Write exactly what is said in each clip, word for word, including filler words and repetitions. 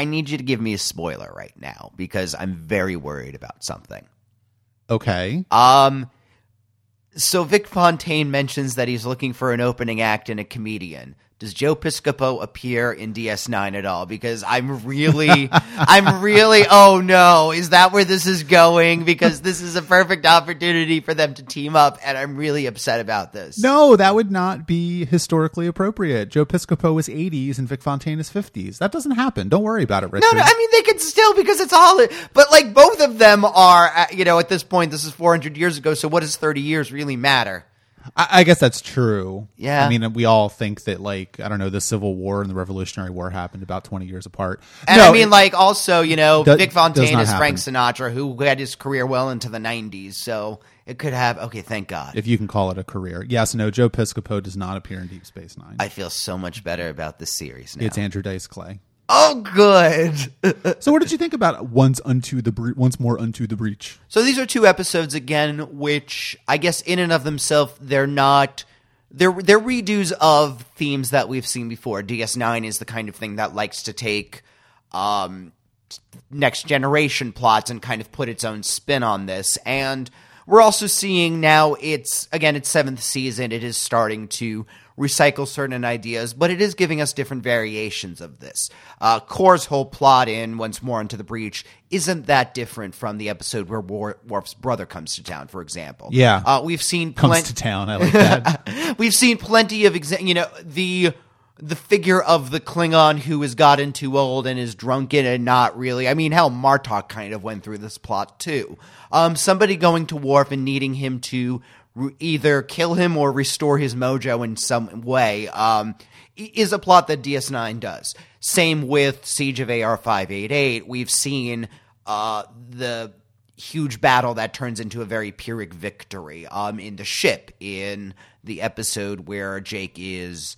I need you to give me a spoiler right now because I'm very worried about something. Okay. Um, so Vic Fontaine mentions that he's looking for an opening act and a comedian. Does Joe Piscopo appear in D S nine at all? Because I'm really, I'm really, oh no, is that where this is going? Because this is a perfect opportunity for them to team up, and I'm really upset about this. No, that would not be historically appropriate. Joe Piscopo is eighties and Vic Fontaine is fifties. That doesn't happen. Don't worry about it, Richard. No, no, I mean, they could still, because it's all, but like both of them are, you know, at this point, this is four hundred years ago, so what does thirty years really matter? I guess that's true. Yeah. I mean, we all think that, like, I don't know, the Civil War and the Revolutionary War happened about twenty years apart. And no, I mean, it, like, also, you know, do, Vic Fontaine is happen. Frank Sinatra, who had his career well into the nineties. So it could have. Okay, thank God. If you can call it a career. Yes, no, Joe Piscopo does not appear in Deep Space Nine. I feel so much better about this series now. It's Andrew Dice Clay. Oh, good. So what did you think about Once Unto the Bre- Once More Unto the Breach? So these are two episodes, again, which I guess in and of themselves, they're not – they're they're redos of themes that we've seen before. D S nine is the kind of thing that likes to take um, Next Generation plots and kind of put its own spin on this. And we're also seeing now it's – again, it's seventh season. It is starting to – recycle certain ideas, but it is giving us different variations of this. Uh, Kor's whole plot in Once More Into the Breach isn't that different from the episode where War- Worf's brother comes to town, for example. Yeah. Uh, we've seen plenty... Comes to town, I like that. We've seen plenty of, exa- you know, the... the figure of the Klingon who has gotten too old and is drunken and not really... I mean, hell, Martok kind of went through this plot, too. Um, somebody going to Worf and needing him to re- either kill him or restore his mojo in some way um, is a plot that D S nine does. Same with Siege of A R five eighty-eight. We've seen uh, the huge battle that turns into a very Pyrrhic victory um, in The Ship, in the episode where Jake is...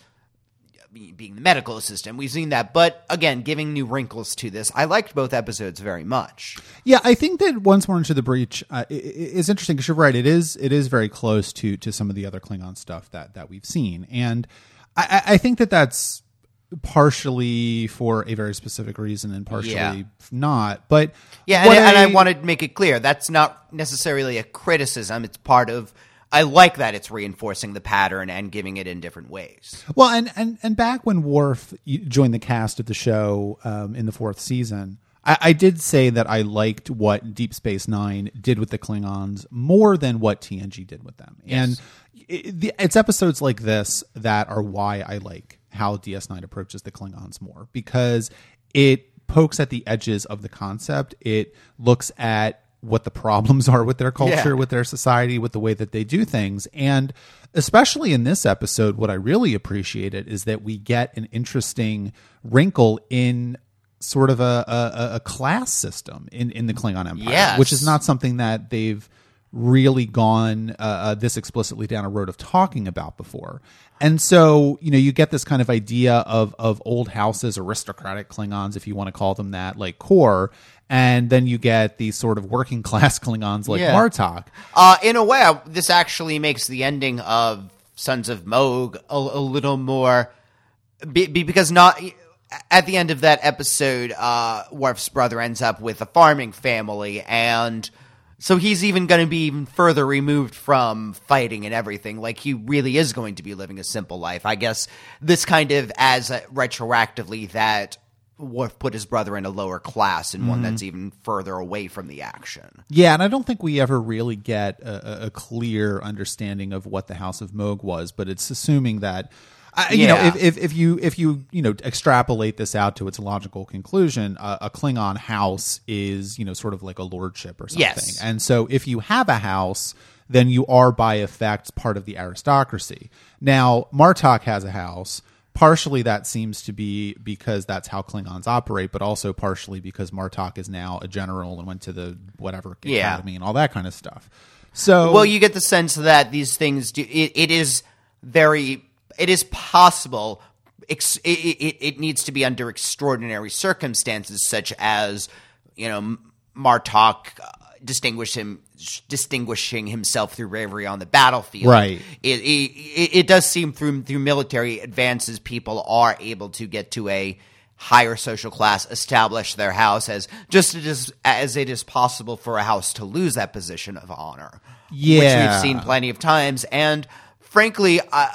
being the medical assistant. We've seen that. But again, giving new wrinkles to this. I liked both episodes very much. Yeah, I think that Once More Into the Breach uh, is interesting because you're right. It is it is very close to to some of the other Klingon stuff that, that we've seen. And I, I think that that's partially for a very specific reason and partially yeah. not. But yeah, and I, and I want to make it clear. That's not necessarily a criticism. It's part of... I like that it's reinforcing the pattern and giving it in different ways. Well, and and, and back when Worf joined the cast of the show um, in the fourth season, I, I did say that I liked what Deep Space Nine did with the Klingons more than what T N G did with them. Yes. And it, it's episodes like this that are why I like how D S nine approaches the Klingons more, because it pokes at the edges of the concept. It looks at what the problems are with their culture, yeah. with their society, with the way that they do things. And especially in this episode, what I really appreciated is that we get an interesting wrinkle in sort of a, a, a class system in, in the Klingon Empire, yes. which is not something that they've really gone uh, this explicitly down a road of talking about before. And so, you know, you get this kind of idea of, of old houses, aristocratic Klingons, if you want to call them that, like Kor. And then you get these sort of working class Klingons like yeah. Martok. Uh, in a way, I, this actually makes the ending of Sons of Mogh a, a little more be, be, because not at the end of that episode, uh, Worf's brother ends up with a farming family, and so he's even going to be even further removed from fighting and everything. Like, he really is going to be living a simple life. I guess this kind of as uh, retroactively that Worf put his brother in a lower class and mm-hmm. one that's even further away from the action. Yeah, and I don't think we ever really get a, a clear understanding of what the House of Mogh was, but it's assuming that... I, you yeah. know, if, if if you if you you know extrapolate this out to its logical conclusion, uh, a Klingon house is you know sort of like a lordship or something. Yes. And so if you have a house, then you are by effect part of the aristocracy. Now Martok has a house. Partially, that seems to be because that's how Klingons operate, but also partially because Martok is now a general and went to the whatever yeah. academy and all that kind of stuff. So, well, you get the sense that these things do. It, it is very. It is possible it, it, it needs to be under extraordinary circumstances such as, you know, Martok distinguish him, distinguishing himself through bravery on the battlefield. Right. It, it, it does seem through, through military advances people are able to get to a higher social class establish their house as just as, as it is possible for a house to lose that position of honor. Yeah. Which we've seen plenty of times. And frankly, uh,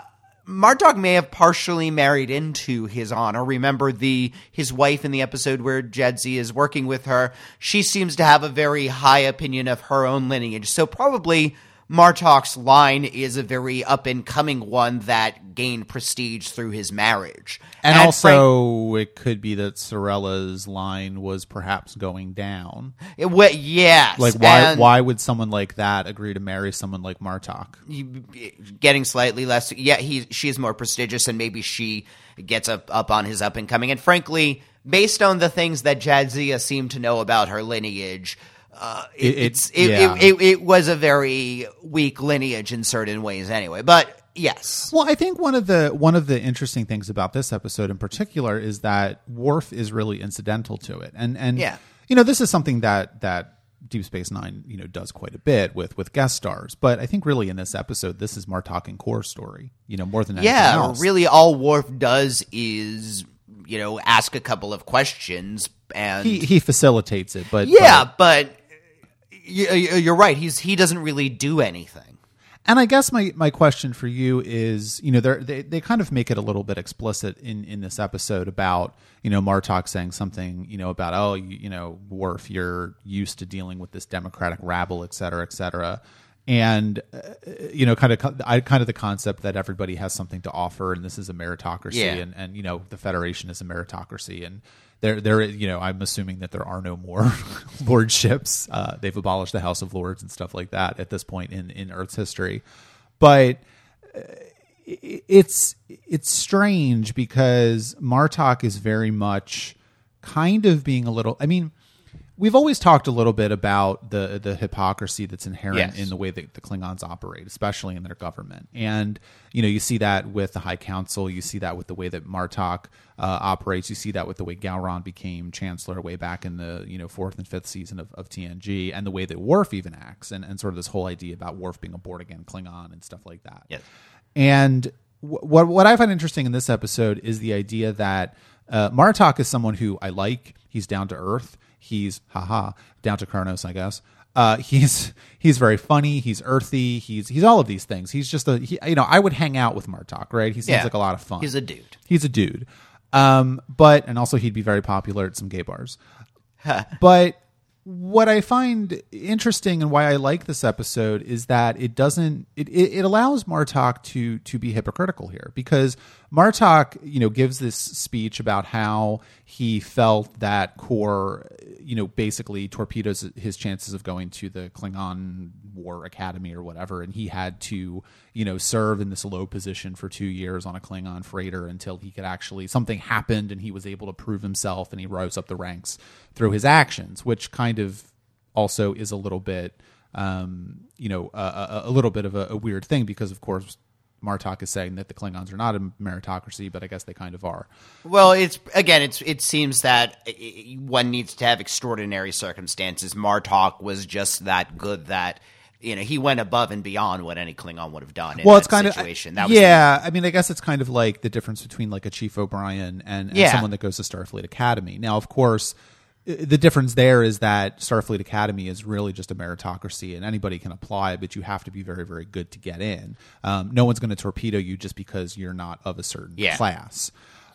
Martok may have partially married into his honor. Remember the his wife in the episode where Jadzia is working with her. She seems to have a very high opinion of her own lineage. So probably Martok's line is a very up-and-coming one that gained prestige through his marriage. And, and also, Frank, it could be that Sorella's line was perhaps going down. It w- yes. Like, why and why would someone like that agree to marry someone like Martok? Getting slightly less... Yeah, he, she's more prestigious, and maybe she gets up, up on his up-and-coming. And frankly, based on the things that Jadzia seemed to know about her lineage... Uh, it, it, it's it, yeah. it, it, it was a very weak lineage in certain ways anyway, but yes. Well, I think one of the one of the interesting things about this episode in particular is that Worf is really incidental to it, and and yeah. you know, this is something that that Deep Space Nine you know does quite a bit with with guest stars, but I think really in this episode this is Martok and Kor's story, you know, more than anything yeah, else. Yeah, really, all Worf does is you know ask a couple of questions, and he he facilitates it, but yeah, but. but You're right. He's he doesn't really do anything. And I guess my, my question for you is, you know, they they kind of make it a little bit explicit in, in this episode about, you know, Martok saying something, you know, about, oh, you, you know, Worf, you're used to dealing with this democratic rabble, et cetera, et cetera. And, uh, you know, kind of I kind of the concept that everybody has something to offer and this is a meritocracy yeah. and, and, you know, the Federation is a meritocracy and, There, there. You know, I'm assuming that there are no more lordships. Uh, they've abolished the House of Lords and stuff like that at this point in, in Earth's history. But it's it's strange because Martok is very much kind of being a little. I mean, we've always talked a little bit about the the hypocrisy that's inherent yes. in the way that the Klingons operate, especially in their government. And you know, you see that with the High Council. You see that with the way that Martok. Uh, operates. You see that with the way Gowron became Chancellor way back in the you know fourth and fifth season of, of T N G, and the way that Worf even acts, and, and sort of this whole idea about Worf being a born again Klingon and stuff like that. Yes. And w- what what I find interesting in this episode is the idea that uh, Martok is someone who I like. He's down to earth. He's haha down to Kronos, I guess. Uh, he's he's very funny. He's earthy. He's he's all of these things. He's just a he, you know I would hang out with Martok, right? He seems yeah. like a lot of fun. He's a dude. He's a dude. Um, but, and also he'd be very popular at some gay bars, huh. but what I find interesting and why I like this episode is that it doesn't, it, it allows Martok to, to be hypocritical here because Martok, you know, gives this speech about how he felt that Kor, you know, basically torpedoes his chances of going to the Klingon War Academy or whatever. And he had to, you know, serve in this low position for two years on a Klingon freighter until he could actually, something happened and he was able to prove himself and he rose up the ranks through his actions, which kind of also is a little bit, um, you know, a, a, a little bit of a, a weird thing because, of course, Martok is saying that the Klingons are not a meritocracy, but I guess they kind of are. Well, it's again, it's it seems that one needs to have extraordinary circumstances. Martok was just that good that you know he went above and beyond what any Klingon would have done. In well, it's that kind situation. of that was yeah. The, I mean, I guess it's kind of like the difference between like a Chief O'Brien and, and yeah. someone that goes to Starfleet Academy. Now, of course. The difference there is that Starfleet Academy is really just a meritocracy and anybody can apply, but you have to be very, very good to get in. Um, no one's going to torpedo you just because you're not of a certain yeah. class.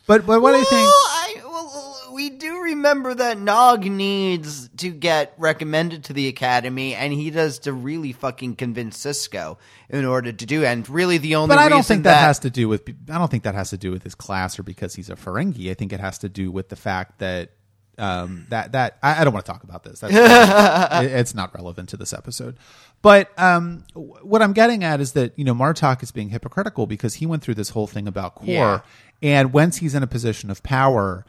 But but what well, I think... I, well, we do remember that Nog needs to get recommended to the Academy, and he does to really fucking convince Sisko in order to do. And really, the only. But I don't think that, that has to do with. I don't think that has to do with his class or because he's a Ferengi. I think it has to do with the fact that. Um, that that I, I don't want to talk about this. That's, it, it's not relevant to this episode. But um, what I'm getting at is that you know Martok is being hypocritical because he went through this whole thing about Kor, yeah. and once he's in a position of power,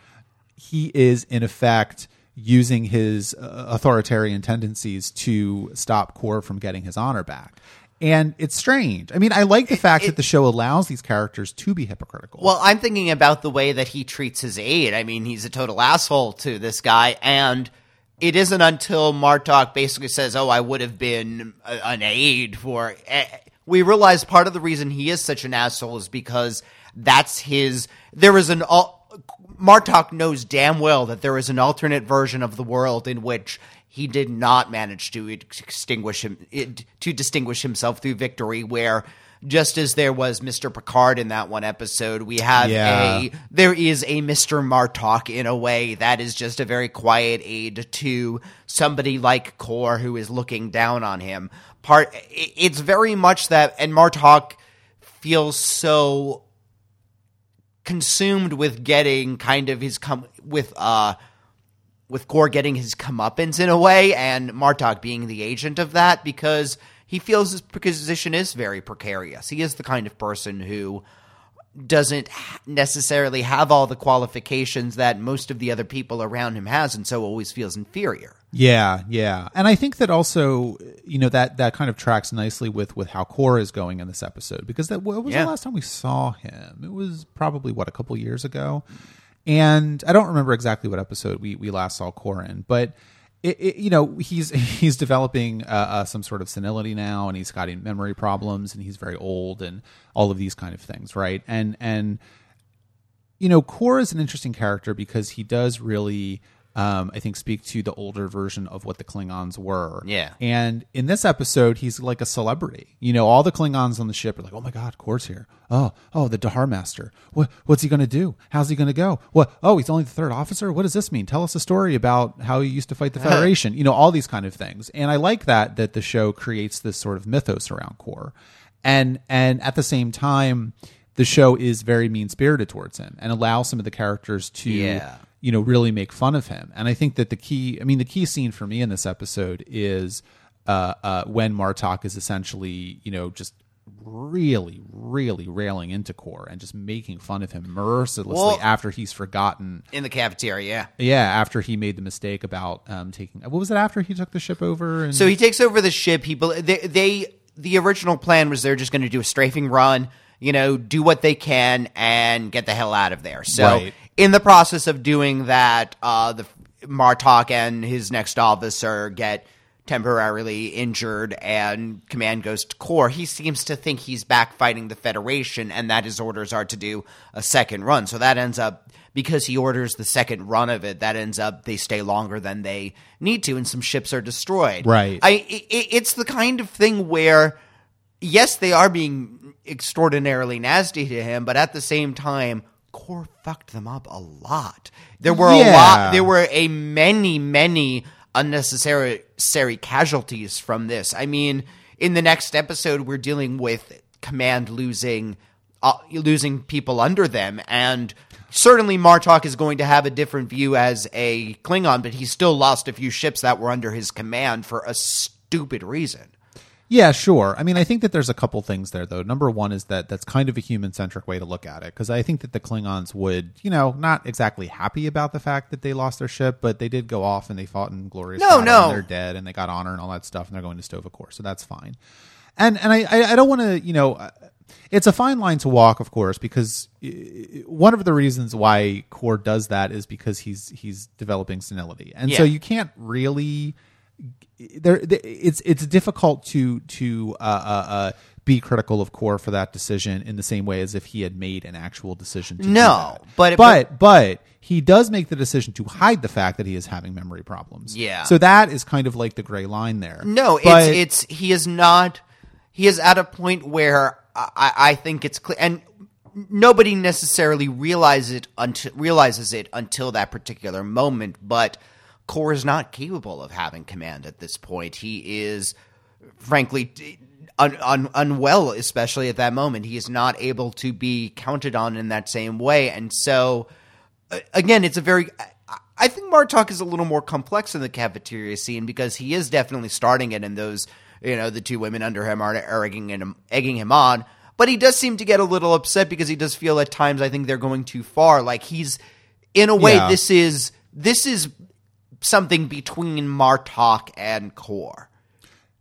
he is in effect using his uh, authoritarian tendencies to stop Kor from getting his honor back. And it's strange. I mean, I like the fact it, it, that the show allows these characters to be hypocritical. Well, I'm thinking about the way that he treats his aide. I mean, he's a total asshole to this guy. And it isn't until Martok basically says, oh, I would have been a, an aide for... We realize part of the reason he is such an asshole is because that's his... There is an... All, Martok knows damn well that there is an alternate version of the world in which he did not manage to extinguish him it, to distinguish himself through victory, where just as there was Mister Picard in that one episode, we have yeah. a there is a Mister Martok in a way that is just a very quiet aide to somebody like Kor who is looking down on him. Part it's very much that, and Martok feels so consumed with getting kind of his com- with uh. with Kor getting his comeuppance in a way, and Martok being the agent of that, because he feels his position is very precarious. He is the kind of person who doesn't necessarily have all the qualifications that most of the other people around him has, and so always feels inferior. Yeah, yeah. And I think that also, you know, that, that kind of tracks nicely with, with how Kor is going in this episode, because that what was yeah. the last time we saw him? It was probably, what, a couple years ago? And I don't remember exactly what episode we, we last saw Kor in, but it, it, you know, he's he's developing uh, uh, some sort of senility now, and he's got memory problems, and he's very old, and all of these kind of things, right? And and you know, Kor is an interesting character because he does really, um, I think, speak to the older version of what the Klingons were. Yeah. And in this episode, he's like a celebrity. You know, all the Klingons on the ship are like, "Oh my God, Kor's here. Oh, oh, the Dahar Master. What, what's he going to do? How's he going to go? What? Oh, he's only the third officer. What does this mean? Tell us a story about how he used to fight the Federation." You know, all these kind of things. And I like that that the show creates this sort of mythos around Kor, and and at the same time, the show is very mean spirited towards him and allows some of the characters to, yeah. you know, really make fun of him. And I think that the key, I mean, the key scene for me in this episode is uh, uh, when Martok is essentially, you know, just really, really railing into Kor and just making fun of him mercilessly well, after he's forgotten. In the cafeteria, yeah. Yeah, after he made the mistake about um, taking... What was it after he took the ship over? And- so he takes over the ship. He they, they The original plan was they're just going to do a strafing run, you know, do what they can, and get the hell out of there. So right. in the process of doing that, uh, the Martok and his next officer get... temporarily injured, and command goes to Kor. He seems to think he's back fighting the Federation, and that his orders are to do a second run. So that ends up, because he orders the second run of it, that ends up they stay longer than they need to, and some ships are destroyed. Right. I, it, it's the kind of thing where, yes, they are being extraordinarily nasty to him, but at the same time, Kor fucked them up a lot. There were yeah. a lot. There were a many, many... unnecessary casualties from this. I mean, in the next episode, we're dealing with command losing uh, losing people under them, and certainly Martok is going to have a different view as a Klingon, but he still lost a few ships that were under his command for a stupid reason. Yeah, sure. I mean, I think that there's a couple things there, though. Number one is that that's kind of a human-centric way to look at it, because I think that the Klingons would, you know, not exactly happy about the fact that they lost their ship, but they did go off and they fought in glorious no, battle, no. and they're dead, and they got honor and all that stuff, and they're going to Stova Corps, so that's fine. And and I, I don't want to, you know, it's a fine line to walk, of course, because one of the reasons why Kor does that is because he's he's developing senility. And yeah. so you can't really... There, it's it's difficult to to uh, uh, uh, be critical of Kor for that decision in the same way as if he had made an actual decision to no, do that. But, but, but but he does make the decision to hide the fact that he is having memory problems. Yeah. So that is kind of like the gray line there. No, but, it's it's he is not he is at a point where I, I think it's clear, and nobody necessarily realizes it until realizes it until that particular moment, but Kor is not capable of having command at this point. He is, frankly, un- un- unwell, especially at that moment. He is not able to be counted on in that same way. And so, again, it's a very... I think Martok is a little more complex in the cafeteria scene, because he is definitely starting it, and those, you know, the two women under him are egging him, egging him on. But he does seem to get a little upset, because he does feel at times, I think, they're going too far. Like, he's... In a way, yeah. this is... This is... something between Martok and Kor,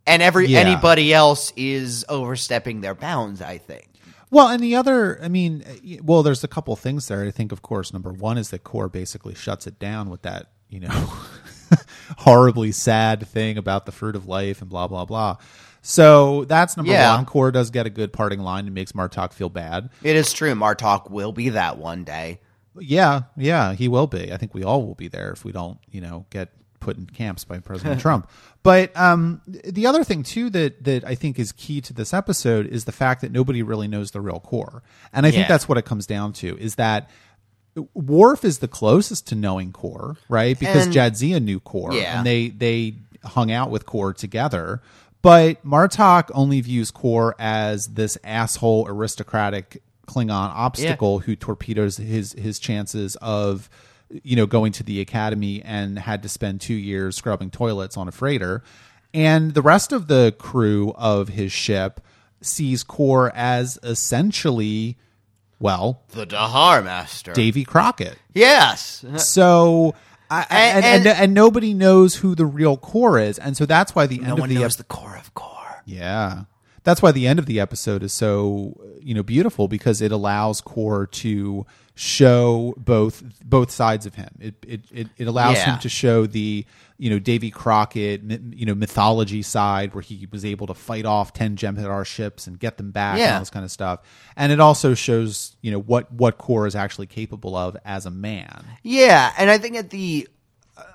and every yeah. anybody else is overstepping their bounds, I think. Well, and the other, I mean, well, there's a couple things there. I think, of course, number one is that Kor basically shuts it down with that, you know, horribly sad thing about the fruit of life and blah, blah, blah. So that's number yeah. one. Kor does get a good parting line and makes Martok feel bad. It is true. Martok will be that one day. Yeah, yeah, he will be. I think we all will be there if we don't, you know, get put in camps by President Trump. But um, the other thing, too, that that I think is key to this episode is the fact that nobody really knows the real Kor. And I yeah. think that's what it comes down to, is that Worf is the closest to knowing Kor, right? Because and, Jadzia knew Kor, yeah. and they, they hung out with Kor together. But Martok only views Kor as this asshole aristocratic Klingon obstacle yeah. who torpedoes his his chances of, you know, going to the academy, and had to spend two years scrubbing toilets on a freighter. And the rest of the crew of his ship sees Kor as essentially, well, the Dahar Master, Davy Crockett. Yes. So I, and, and, and and nobody knows who the real Kor is, and so that's why the no end one of the knows ep- the Kor of Kor. Yeah. That's why the end of the episode is so, you know, beautiful, because it allows Kor to show both both sides of him. It it it, it allows yeah. him to show the, you know, Davy Crockett, you know, mythology side, where he was able to fight off ten Jem'Hadar ships and get them back yeah. and all this kind of stuff. And it also shows, you know, what what Kor is actually capable of as a man. Yeah, and I think at the,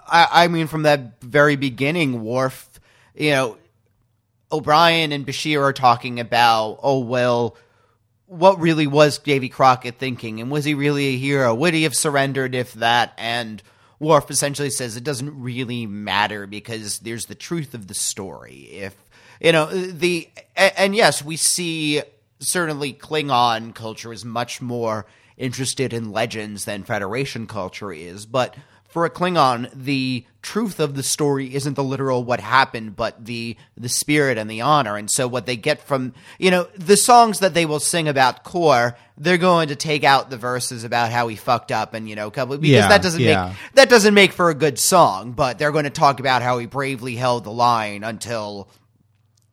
I, I mean, from that very beginning, Worf, you know, O'Brien and Bashir are talking about, oh, well, what really was Davy Crockett thinking? And was he really a hero? Would he have surrendered if that? And Worf essentially says it doesn't really matter, because there's the truth of the story. If, you know, the, and yes, we see certainly Klingon culture is much more interested in legends than Federation culture is, but for a Klingon, the truth of the story isn't the literal what happened, but the the spirit and the honor. And so what they get from, you know, the songs that they will sing about Kor, they're going to take out the verses about how he fucked up and, you know, couple, because yeah, that doesn't yeah. make that doesn't make for a good song. But they're going to talk about how he bravely held the line until,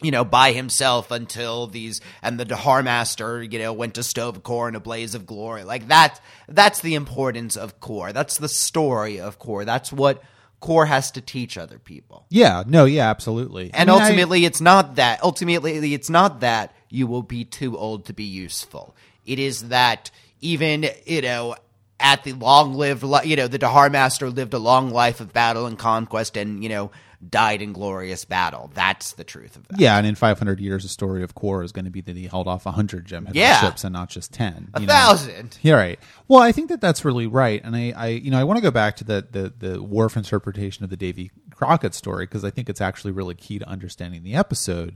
you know, by himself, until these, and the Dahar Master, you know, went to stove Kor in a blaze of glory. Like that, that's the importance of Kor. That's the story of Kor. That's what Kor has to teach other people. Yeah, no, yeah, absolutely. And I mean, ultimately I... it's not that. Ultimately it's not that you will be too old to be useful. It is that even, you know, at the long-lived, li- you know, the Dahar Master lived a long life of battle and conquest and, you know, died in glorious battle. That's the truth of that. Yeah, and in five hundred years, the story of Kor is going to be that he held off one hundred Jem'Hadar yeah. ships and not just ten. A you thousand. Know? Yeah, right. Well, I think that that's really right. And I, I you know, I want to go back to the, the, the Worf interpretation of the Davy Crockett story, because I think it's actually really key to understanding the episode.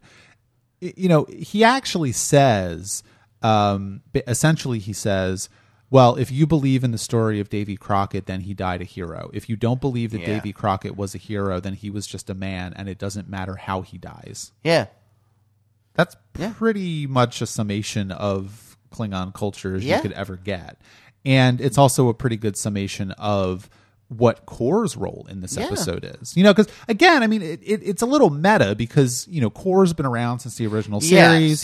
You know, he actually says, um, essentially he says, well, if you believe in the story of Davy Crockett, then he died a hero. If you don't believe that yeah. Davy Crockett was a hero, then he was just a man, and it doesn't matter how he dies. Yeah. That's yeah. pretty much a summation of Klingon culture as yeah. you could ever get. And it's also a pretty good summation of what Kor's role in this yeah. episode is, you know, because again, I mean, it, it, it's a little meta, because, you know, Kor's been around since the original series.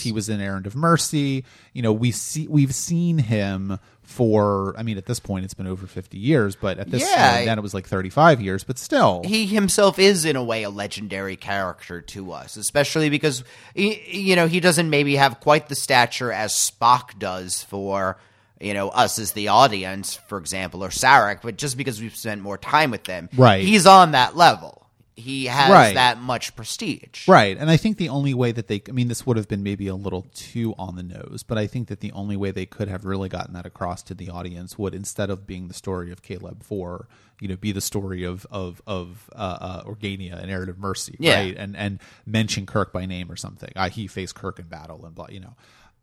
Yes. He was in Errand of Mercy. You know, we see, we've seen him for, I mean, at this point it's been over fifty years, but at this yeah. point, then it was like thirty-five years, but still. He himself is in a way a legendary character to us, especially because, he, you know, he doesn't maybe have quite the stature as Spock does for, you know, us as the audience, for example, or Sarek, but just because we've spent more time with them, right. he's on that level. He has right. that much prestige. Right. And I think the only way that they, I mean, this would have been maybe a little too on the nose, but I think that the only way they could have really gotten that across to the audience would, instead of being the story of Caleb Four, you know, be the story of, of, of, uh, uh, Organia and Errand of Mercy. Yeah. Right. And, and mention Kirk by name or something. Uh, he faced Kirk in battle and blah, you know.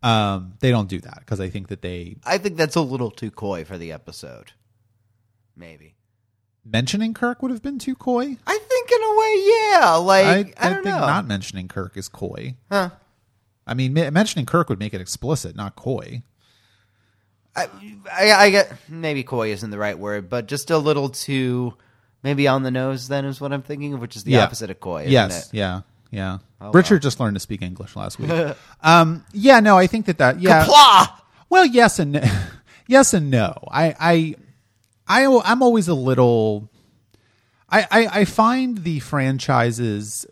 Um, they don't do that, because I think that they... I think that's a little too coy for the episode. Maybe. Mentioning Kirk would have been too coy? I think in a way, yeah. Like, I, I, I don't think know. Not mentioning Kirk is coy. Huh. I mean, ma- mentioning Kirk would make it explicit, not coy. I, I, I get, maybe coy isn't the right word, but just a little too... Maybe on the nose, then, is what I'm thinking of, which is the yeah. opposite of coy, isn't yes, it? yeah. Yeah. Oh, Richard wow. just learned to speak English last week. um, yeah, no, I think that that, yeah. Kapla! Well, yes and no. yes and no. I, I, I, I'm always a little, I, I, I find the franchise's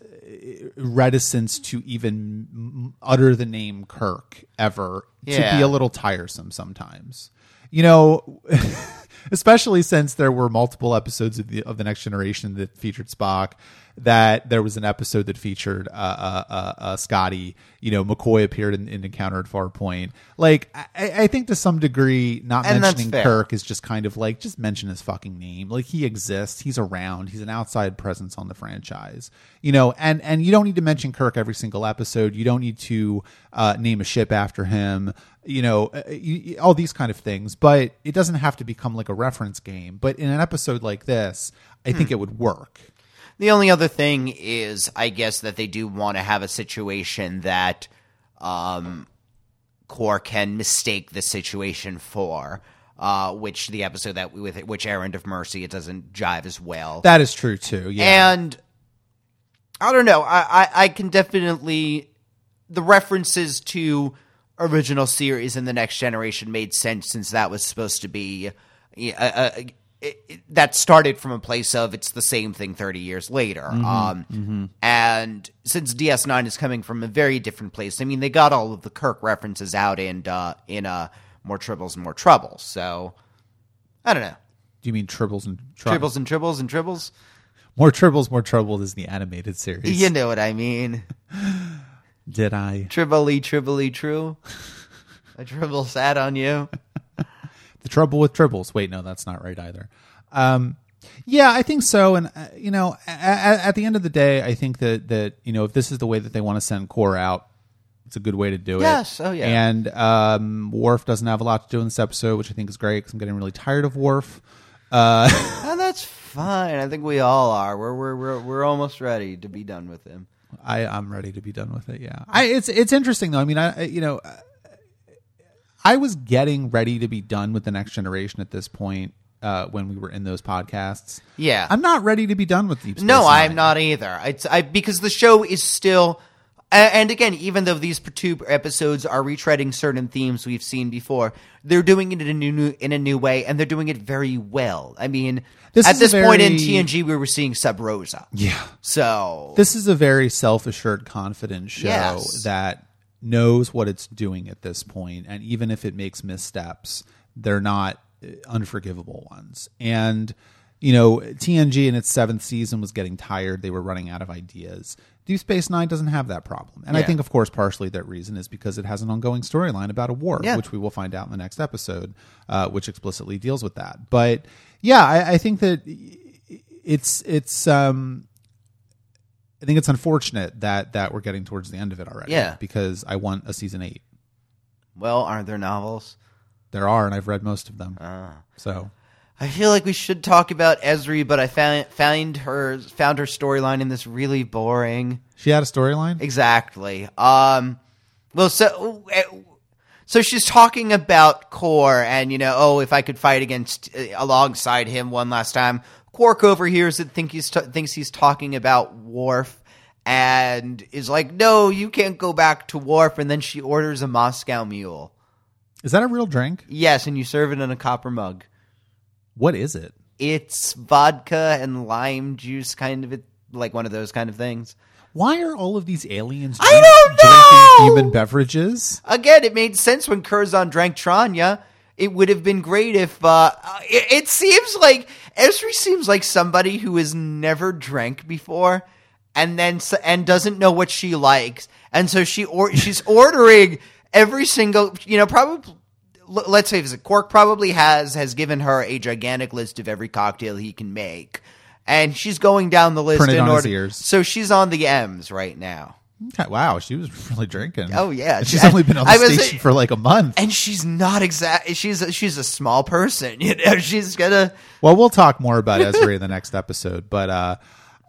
reticence to even utter the name Kirk ever yeah. to be a little tiresome sometimes. You know, especially since there were multiple episodes of the of the Next Generation that featured Spock, that there was an episode that featured uh, uh, uh, uh, Scotty. You know, McCoy appeared in, in Encounter at Farpoint. Like, I, I think to some degree, not and mentioning Kirk is just kind of like, just mention his fucking name. Like, he exists. He's around. He's an outside presence on the franchise. You know, and, and you don't need to mention Kirk every single episode. You don't need to uh, name a ship after him. You know, you, all these kind of things. But it doesn't have to become like a reference game. But in an episode like this, I hmm. think it would work. The only other thing is, I guess, that they do want to have a situation that um, Kor can mistake the situation for, uh, which the episode that we, with which Errand of Mercy, it doesn't jive as well. That is true too. Yeah, and I don't know. I, I, I can definitely the references to original series and the Next Generation made sense, since that was supposed to be a. a It, it, that started from a place of it's the same thing thirty years later. Mm-hmm, um, mm-hmm. And since D S nine is coming from a very different place, I mean, they got all of the Kirk references out in, uh, in uh, More Tribbles and More Trouble. So, I don't know. Do you mean Tribbles and Trouble? Tribbles and Tribbles and Tribbles? More Tribbles, More Trouble is the animated series. You know what I mean. Did I? Tribbley, Tribbley, true. A Tribble sat on you. The Trouble with Tribbles. Wait, no, that's not right either. Um, yeah, I think so. And, uh, you know, a- a- at the end of the day, I think that, that, you know, if this is the way that they want to send Kor out, it's a good way to do it. Yes. Oh, yeah. And um, Worf doesn't have a lot to do in this episode, which I think is great because I'm getting really tired of Worf. Uh, oh, that's fine. I think we all are. We're, we're, we're, we're almost ready to be done with him. I, I'm ready to be done with it. Yeah. I, it's, it's interesting, though. I mean, I, I you know, I was getting ready to be done with the Next Generation at this point uh, when we were in those podcasts. Yeah. I'm not ready to be done with Deep Space No, Nine. I'm not either. It's, I because the show is still – and again, even though these two episodes are retreading certain themes we've seen before, they're doing it in a new in a new way, and they're doing it very well. I mean, this at this very, point in T N G, we were seeing Sub Rosa. Yeah. So – this is a very self-assured, confident show yes. that – knows what it's doing at this point, and even if it makes missteps, they're not unforgivable ones. And you know, T N G in its seventh season was getting tired. They were running out of ideas. Deep Space Nine doesn't have that problem, and yeah. I think, of course, partially that reason is because it has an ongoing storyline about a war, yeah. which we will find out in the next episode, uh, which explicitly deals with that. But yeah, I, I think that it's it's. Um, I think it's unfortunate that, that we're getting towards the end of it already. Yeah. Because I want a season eight. Well, aren't there novels? There are, and I've read most of them. Uh, so I feel like we should talk about Ezri, but I found found her found her storyline in this really boring. She had a storyline? Exactly. Um, well, so so she's talking about Kor, and you know, oh, if I could fight against uh, alongside him one last time. Quark overhears it, think he's t- thinks he's talking about Worf, and is like, no, you can't go back to Worf, and then she orders a Moscow Mule. Is that a real drink? Yes, and you serve it in a copper mug. What is it? It's vodka and lime juice, kind of, like one of those kind of things. Why are all of these aliens drink- I don't know! drinking human beverages? Again, it made sense when Curzon drank Tranya. It would have been great if uh, it, it seems like Ezri seems like somebody who has never drank before, and then and doesn't know what she likes, and so she or, she's ordering every single you know probably let's say Quark probably has has given her a gigantic list of every cocktail he can make, and she's going down the list. Printed in on order. His ears. So she's on the M's right now. Wow, she was really drinking. Oh yeah, and she's and only been on the was, station for like a month, and she's not exact. She's a, she's a small person, you know. She's gonna. Well, we'll talk more about Ezri in the next episode, but uh,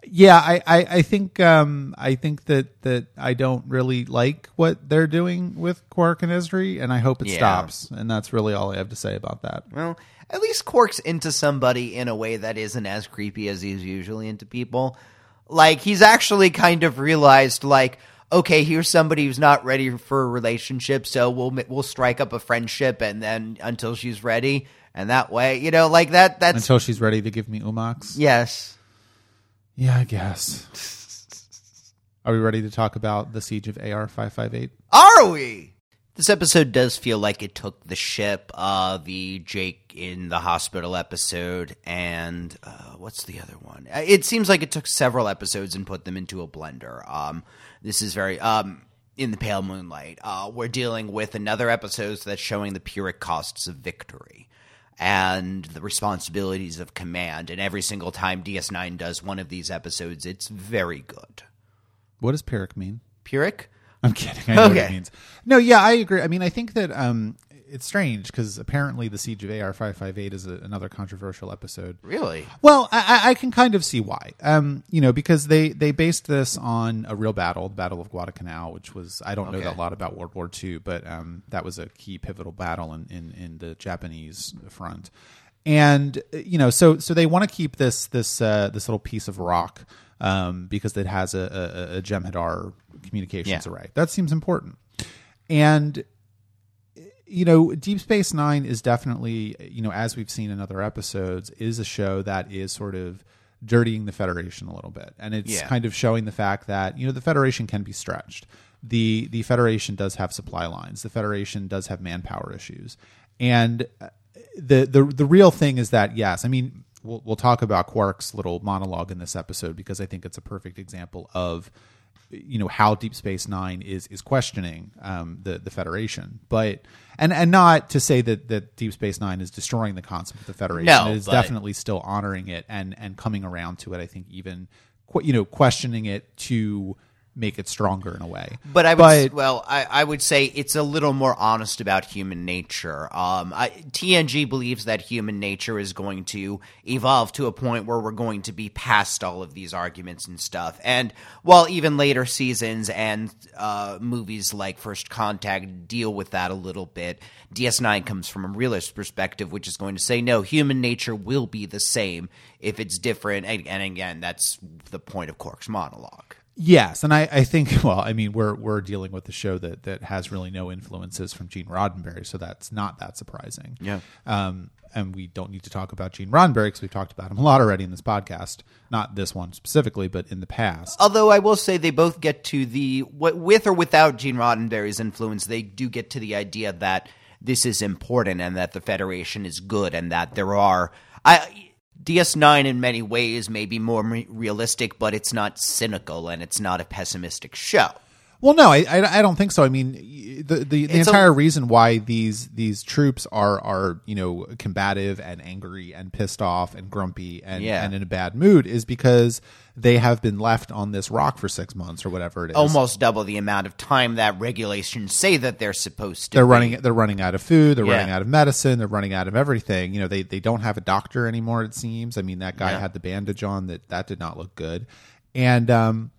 yeah, I, I, I think um, I think that, that I don't really like what they're doing with Quark and Ezri, and I hope it yeah. stops. And that's really all I have to say about that. Well, at least Quark's into somebody in a way that isn't as creepy as he's usually into people. Like, he's actually kind of realized, like, okay, here's somebody who's not ready for a relationship, so we'll we'll strike up a friendship, and then until she's ready, and that way, you know, like, that, that's... Until she's ready to give me umaks? Yes. Yeah, I guess. Are we ready to talk about the Siege of A R five fifty-eight? Are we? This episode does feel like it took the ship, uh, the Jake in the hospital episode, and uh, what's the other one? It seems like it took several episodes and put them into a blender. Um, this is very um, in the pale moonlight. Uh, we're dealing with another episode that's showing the Pyrrhic costs of victory and the responsibilities of command. And every single time D S nine does one of these episodes, it's very good. What does Pyrrhic mean? Pyrrhic? I'm kidding. I know okay. what it means. No, yeah, I agree. I mean, I think that um, it's strange because apparently the Siege of A R five fifty-eight is a, another controversial episode. Really? Well, I, I can kind of see why. Um, you know, because they, they based this on a real battle, the Battle of Guadalcanal, which was, I don't okay. know that a lot about World War Two, but um, that was a key pivotal battle in, in, in the Japanese front. And, you know, so so they want to keep this this uh, this little piece of rock um, because it has a, a, a Jem'Hadar communications yeah. array. That seems important. And, you know, Deep Space Nine is definitely, you know, as we've seen in other episodes, is a show that is sort of dirtying the Federation a little bit. And it's yeah. kind of showing the fact that, you know, the Federation can be stretched. The, the Federation does have supply lines. The Federation does have manpower issues. And... The, the the real thing is that, yes, I mean, we'll, we'll talk about Quark's little monologue in this episode because I think it's a perfect example of, you know, how Deep Space Nine is is questioning um, the, the Federation. But and, and not to say that, that Deep Space Nine is destroying the concept of the Federation. No, it is but... definitely still honoring it and, and coming around to it, I think, even, you know, questioning it to... make it stronger in a way. But I would but, well, I, I would say it's a little more honest about human nature. Um, I, T N G believes that human nature is going to evolve to a point where we're going to be past all of these arguments and stuff. And while even later seasons and uh, movies like First Contact deal with that a little bit, D S nine comes from a realist perspective, which is going to say, no, human nature will be the same if it's different. And, and again, that's the point of Quark's monologue. Yes, and I, I think, well, I mean, we're we're dealing with a show that, that has really no influences from Gene Roddenberry, so that's not that surprising. Yeah, um, and we don't need to talk about Gene Roddenberry because we've talked about him a lot already in this podcast. Not this one specifically, but in the past. Although I will say they both get to the, with or without Gene Roddenberry's influence, they do get to the idea that this is important and that the Federation is good and that there are... I. D S nine in many ways may be more re- realistic, but it's not cynical and it's not a pessimistic show. Well, no, I, I, I don't think so. I mean, the the, the entire a, reason why these these troops are are you know combative and angry and pissed off and grumpy and, yeah. and in a bad mood is because they have been left on this rock for six months or whatever it is. Almost double the amount of time that regulations say that they're supposed to. They're be. running. They're running out of food. They're yeah. running out of medicine. They're running out of everything. You know, they they don't have a doctor anymore. It seems. I mean, that guy yeah. had the bandage on. That that did not look good. And um,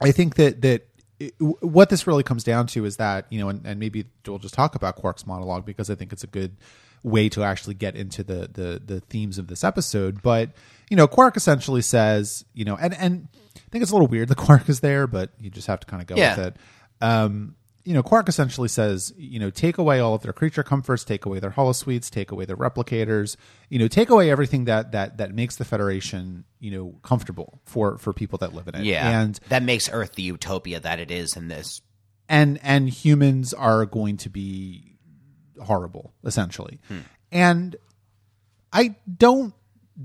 I think that that. What this really comes down to is that, you know, and, and maybe we'll just talk about Quark's monologue because I think it's a good way to actually get into the, the, the themes of this episode. But, you know, Quark essentially says, you know, and, and I think it's a little weird that Quark is there, but you just have to kind of go yeah. with it. Um, you know, Quark essentially says, you know, take away all of their creature comforts, take away their holosuites, take away their replicators, you know, take away everything that that that makes the Federation, you know, comfortable for, for people that live in it. Yeah, and that makes Earth the utopia that it is in this. And and humans are going to be horrible, essentially. Hmm. And I don't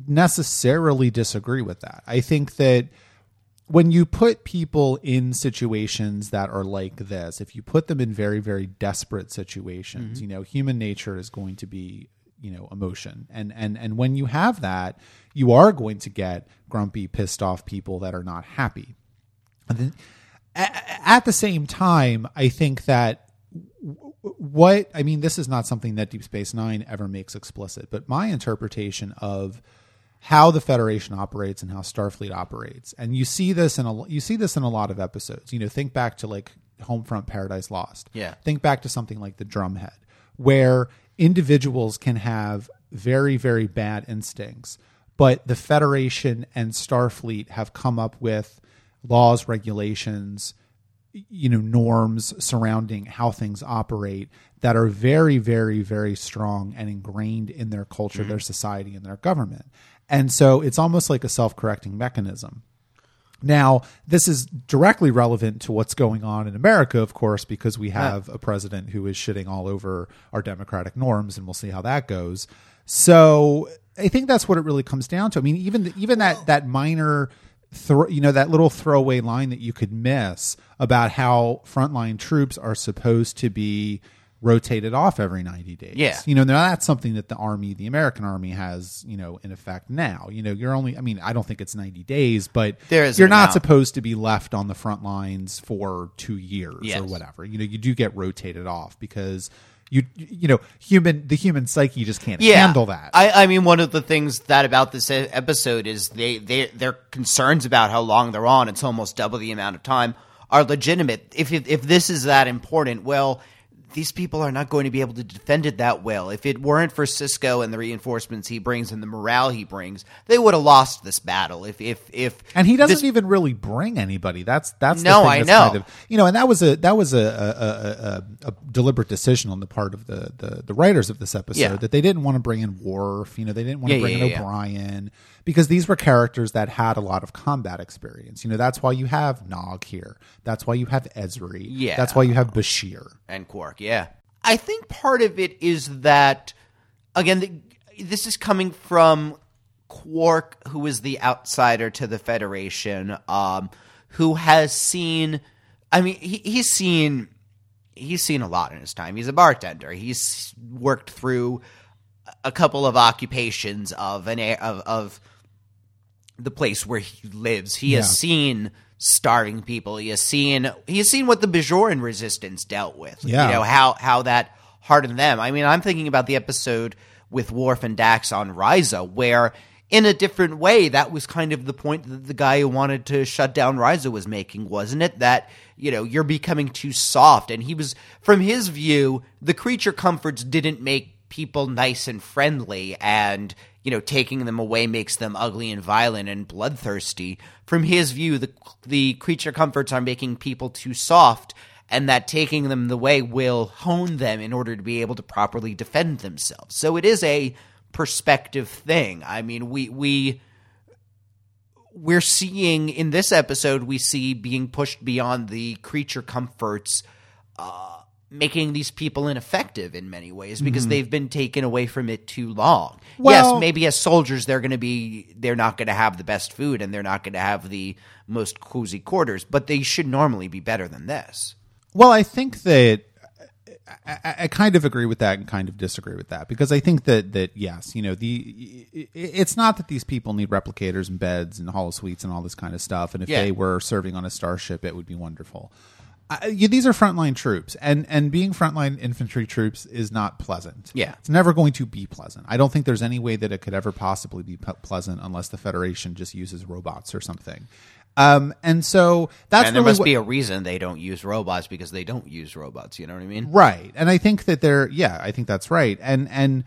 necessarily disagree with that. I think that when you put people in situations that are like this, if you put them in very, very desperate situations, mm-hmm. you know, human nature is going to be, you know, emotion. And, and, and when you have that, you are going to get grumpy, pissed off people that are not happy. And then, a- at the same time, I think that w- what, I mean, this is not something that Deep Space Nine ever makes explicit, but my interpretation of how the Federation operates and how Starfleet operates. And you see this in a, you see this in a lot of episodes. You know, think back to like Homefront Paradise Lost. Yeah. Think back to something like The Drumhead, where individuals can have very, very bad instincts, but the Federation and Starfleet have come up with laws, regulations, you know, norms surrounding how things operate that are very, very, very strong and ingrained in their culture, mm-hmm. their society, and their government. And so it's almost like a self-correcting mechanism Now, this is directly relevant to what's going on in America, of course, because we have yeah. a president who is shitting all over our democratic norms, and we'll see how that goes. So I think that's what it really comes down to. I mean, even the, even well, that that minor, thro- you know, that little throwaway line that you could miss about how frontline troops are supposed to be rotated off every ninety days. Yeah. You know, now that's something that the Army, the American Army has, you know, in effect now. You know, you're only, I mean, I don't think it's ninety days, but there is you're not amount. supposed to be left on the front lines for two years yes. or whatever. You know, you do get rotated off because you, you know, human, the human psyche just can't yeah. handle that. I, I mean, one of the things that about this episode is they, they, their concerns about how long they're on, it's almost double the amount of time, are legitimate. If, if, if this is that important, well, these people are not going to be able to defend it that well. If it weren't for Sisko and the reinforcements he brings and the morale he brings, they would have lost this battle. If if if and he doesn't this... even really bring anybody. That's that's no, the thing I that's know. Kind of, you know, and that was a that was a a, a a deliberate decision on the part of the the, the writers of this episode yeah. that they didn't want to bring in Worf. You know, they didn't want to yeah, bring yeah, in yeah, O'Brien yeah. because these were characters that had a lot of combat experience. You know, that's why you have Nog here. That's why you have Ezri. Yeah, that's why you have Bashir and Quark. Yeah. I think part of it is that, again, the, this is coming from Quark, who is the outsider to the Federation, um, who has seen, I mean, he, he's seen, he's seen a lot in his time. He's a bartender. He's worked through a couple of occupations of an of, of the place where he lives. He yeah. has seen starving people. He has seen he has seen what the Bajoran resistance dealt with. Yeah. You know, how how that hardened them. I mean, I'm thinking about the episode with Worf and Dax on Ryza, where in a different way, that was kind of the point that the guy who wanted to shut down Ryza was making, wasn't it? That, you know, you're becoming too soft. And he was, from his view, the creature comforts didn't make people nice and friendly, and you know, taking them away makes them ugly and violent and bloodthirsty. From his view, the the creature comforts are making people too soft, and that taking them away will hone them in order to be able to properly defend themselves. So it is a perspective thing. I mean, we we we're seeing in this episode, we see being pushed beyond the creature comforts, uh, making these people ineffective in many ways because mm-hmm. they've been taken away from it too long. Well, yes, maybe as soldiers they're going to be they're not going to have the best food and they're not going to have the most cozy quarters, but they should normally be better than this. Well, I think that I, I kind of agree with that and kind of disagree with that, because I think that that yes, you know, the it's not that these people need replicators and beds and hollow suites and all this kind of stuff, and if yeah. they were serving on a starship it would be wonderful. Uh, you, these are frontline troops, and, and being frontline infantry troops is not pleasant. Yeah. It's never going to be pleasant. I don't think there's any way that it could ever possibly be p- pleasant unless the Federation just uses robots or something. Um, and so that's and there really must what, be a reason they don't use robots, because they don't use robots. You know what I mean? Right. And I think that they're, yeah, I think that's right. And, and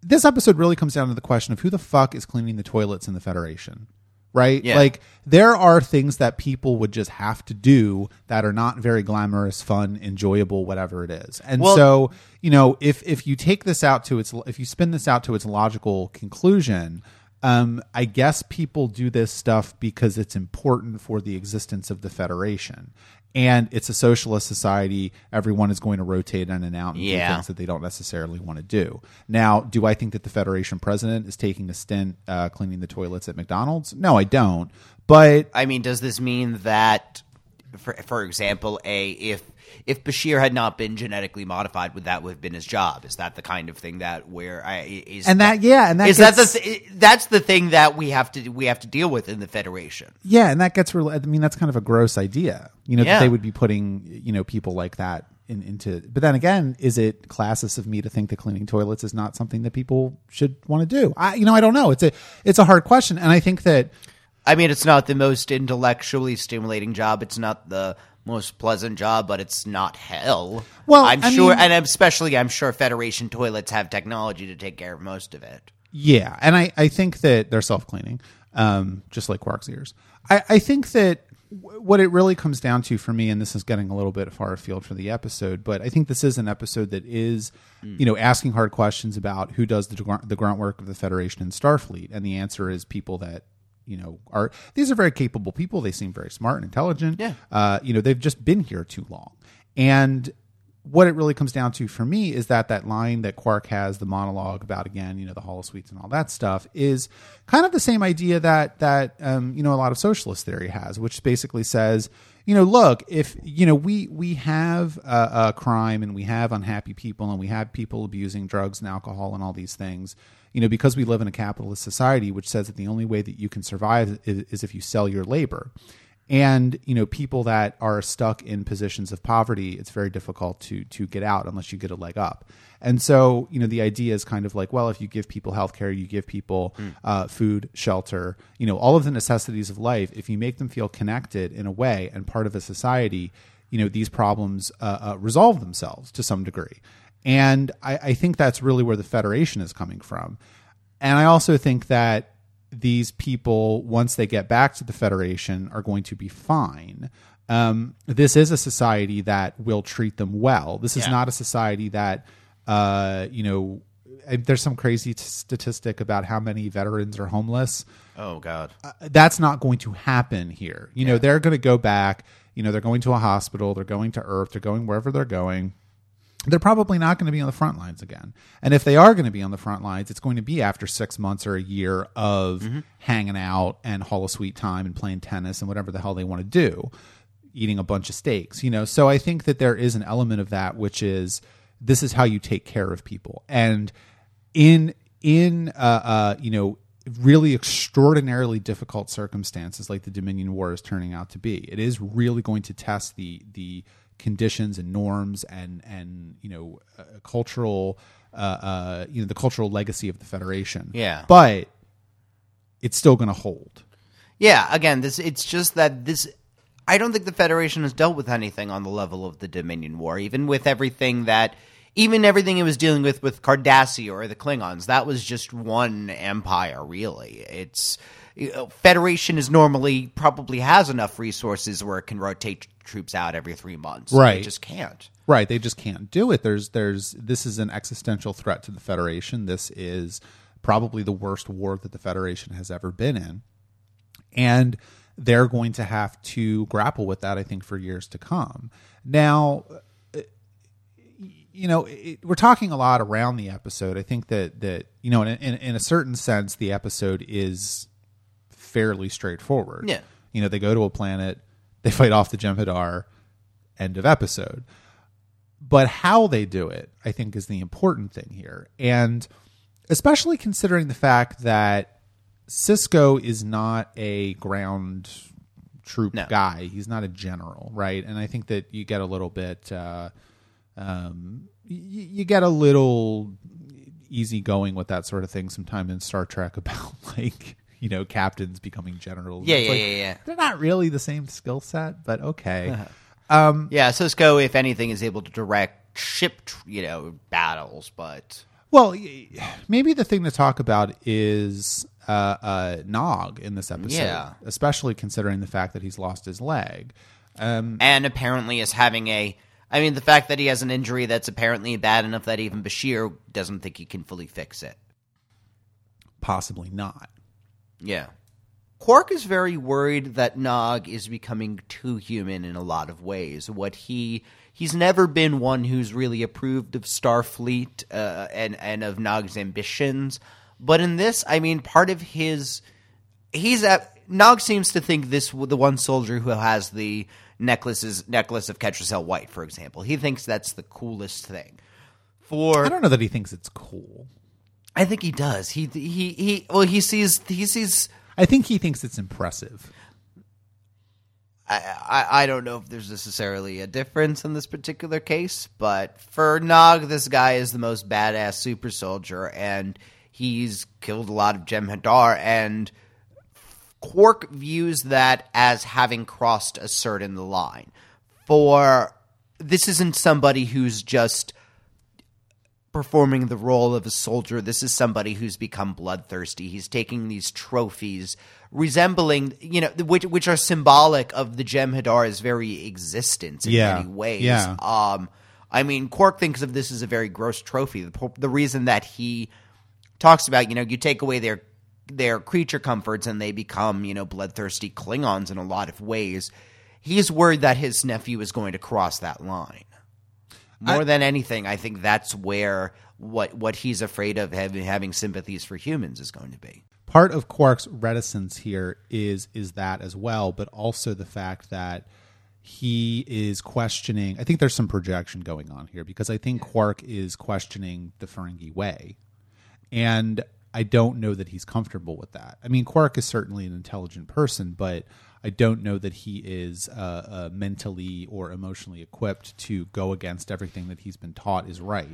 this episode really comes down to the question of who the fuck is cleaning the toilets in the Federation. Right? Yeah. Like, there are things that people would just have to do that are not very glamorous, fun, enjoyable, whatever it is. And well, so, you know, if if you take this out to its, if you spin this out to its logical conclusion, um, I guess people do this stuff because it's important for the existence of the Federation. And it's a socialist society. Everyone is going to rotate in and out and yeah. do things that they don't necessarily want to do. Now, do I think that the Federation president is taking a stint uh, cleaning the toilets at McDonald's? No, I don't. But I mean, does this mean that, for, for example, a if if Bashir had not been genetically modified, would that would have been his job? Is that the kind of thing that where I is and that, that yeah and that is gets, that the th- that's the thing that we have to we have to deal with in the Federation? Yeah, and that gets really, I mean, that's kind of a gross idea. You know, yeah. that they would be putting, you know, people like that in, into, but then again, is it classist of me to think that cleaning toilets is not something that people should want to do? I, you know, I don't know. It's a, it's a hard question. And I think that, I mean, it's not the most intellectually stimulating job. It's not the most pleasant job, but it's not hell. Well, I'm I sure. Mean, and especially I'm sure Federation toilets have technology to take care of most of it. Yeah. And I, I think that they're self-cleaning, um, just like Quark's ears. I, I think that, what it really comes down to for me, and this is getting a little bit far afield for the episode, but I think this is an episode that is, mm. you know, asking hard questions about who does the, the grunt work of the Federation and Starfleet. And the answer is people that you know, are these are very capable people. They seem very smart and intelligent. Yeah. Uh, you know, they've just been here too long. And what it really comes down to for me is that that line that Quark has, the monologue about, again, you know, the holosuites and all that stuff, is kind of the same idea that, that um, you know, a lot of socialist theory has, which basically says, you know, look, if, you know, we we have a uh, uh, crime and we have unhappy people and we have people abusing drugs and alcohol and all these things, you know, because we live in a capitalist society, which says that the only way that you can survive is, is if you sell your labor. And, you know, people that are stuck in positions of poverty, it's very difficult to to get out unless you get a leg up. And so, you know, the idea is kind of like, well, if you give people healthcare, you give people mm. uh, food, shelter, you know, all of the necessities of life, if you make them feel connected in a way and part of a society, you know, these problems uh, uh, resolve themselves to some degree. And I, I think that's really where the Federation is coming from. And I also think that these people, once they get back to the Federation, are going to be fine. Um, this is a society that will treat them well. This is yeah. not a society that, uh, you know, there's some crazy t- statistic about how many veterans are homeless. Oh, God. Uh, that's not going to happen here. You yeah. know, they're going to go back. You know, they're going to a hospital. They're going to Earth. They're going wherever they're going. They're probably not going to be on the front lines again. And if they are going to be on the front lines, it's going to be after six months or a year of mm-hmm. hanging out and holosuite time and playing tennis and whatever the hell they want to do, eating a bunch of steaks, you know? So I think that there is an element of that, which is, this is how you take care of people. And in, in, uh, uh, you know, really extraordinarily difficult circumstances like the Dominion War is turning out to be, it is really going to test the, the, conditions and norms and and you know uh, cultural uh, uh you know the cultural legacy of the Federation. Yeah, but it's still going to hold. Yeah, again, this it's just that this I don't think the Federation has dealt with anything on the level of the Dominion War, even with everything that even everything it was dealing with with Cardassia or the Klingons. That was just one empire, really. It's Federation is normally probably has enough resources where it can rotate troops out every three months. Right. They just can't. Right. They just can't do it. There's, there's, this is an existential threat to the Federation. This is probably the worst war that the Federation has ever been in. And they're going to have to grapple with that, I think, for years to come. Now, you know, it, we're talking a lot around the episode. I think that, that, you know, in, in, in a certain sense, the episode is fairly straightforward. Yeah. You know, they go to a planet, they fight off the Jem'Hadar, end of episode. But how they do it, I think, is the important thing here. And especially considering the fact that Sisko is not a ground troop no. guy. He's not a general, right? And I think that you get a little bit, uh, um, you, you get a little easygoing with that sort of thing sometimes in Star Trek about, like, you know, captains becoming generals. Yeah, yeah, like, yeah, yeah. They're not really the same skill set, but okay. Uh-huh. Um, yeah, Sisko, if anything, is able to direct ship, you know, battles, but... Well, maybe the thing to talk about is uh, uh, Nog in this episode. Yeah. Especially considering the fact that he's lost his leg. Um, and apparently is having a... I mean, the fact that he has an injury that's apparently bad enough that even Bashir doesn't think he can fully fix it. Possibly not. Yeah. Quark is very worried that Nog is becoming too human in a lot of ways. What he he's never been one who's really approved of Starfleet uh, and and of Nog's ambitions. But in this, I mean, part of his he's at, Nog seems to think this the one soldier who has the necklaces necklace of Ketracel White, for example. He thinks that's the coolest thing. For I don't know that he thinks it's cool. I think he does. He he he. Well, he sees he sees. I think he thinks it's impressive. I, I I don't know if there's necessarily a difference in this particular case, but for Nog, this guy is the most badass super soldier, and he's killed a lot of Jem'Hadar, and Quark views that as having crossed a certain line. For this isn't somebody who's just performing the role of a soldier. This is somebody who's become bloodthirsty. He's taking these trophies, resembling, you know, which which are symbolic of the Jem'Hadar's very existence in yeah. many ways. Yeah. Um, I mean, Quark thinks of this as a very gross trophy. The, the reason that he talks about, you know, you take away their their creature comforts and they become, you know, bloodthirsty Klingons in a lot of ways. He's worried that his nephew is going to cross that line. More I, than anything, I think that's where what what he's afraid of having, having sympathies for humans is going to be. Part of Quark's reticence here is is that as well, but also the fact that he is questioning. I think there's some projection going on here because I think Quark is questioning the Ferengi way. And I don't know that he's comfortable with that. I mean, Quark is certainly an intelligent person, but I don't know that he is uh, uh, mentally or emotionally equipped to go against everything that he's been taught is right.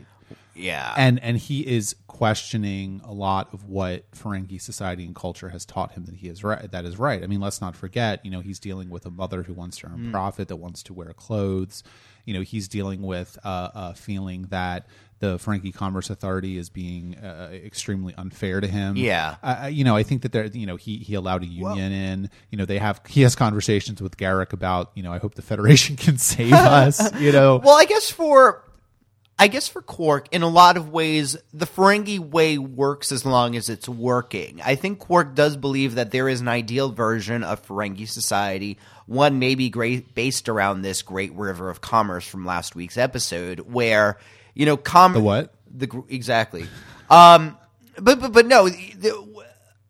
Yeah. And and he is questioning a lot of what Ferengi society and culture has taught him that he is right, that is right. I mean, let's not forget, you know, he's dealing with a mother who wants to earn mm. profit, that wants to wear clothes. You know, he's dealing with uh, a feeling that the Ferengi Commerce Authority is being uh, extremely unfair to him. Yeah. Uh, you know, I think that there, you know, he he allowed a union well, in. You know, they have, he has conversations with Garrick about, you know, I hope the Federation can save us, you know. Well, I guess for... I guess for Quark, in a lot of ways, the Ferengi way works as long as it's working. I think Quark does believe that there is an ideal version of Ferengi society, one maybe great, based around this great river of commerce from last week's episode, where, you know, commerce. The what? The, exactly. um, but, but, but no, the,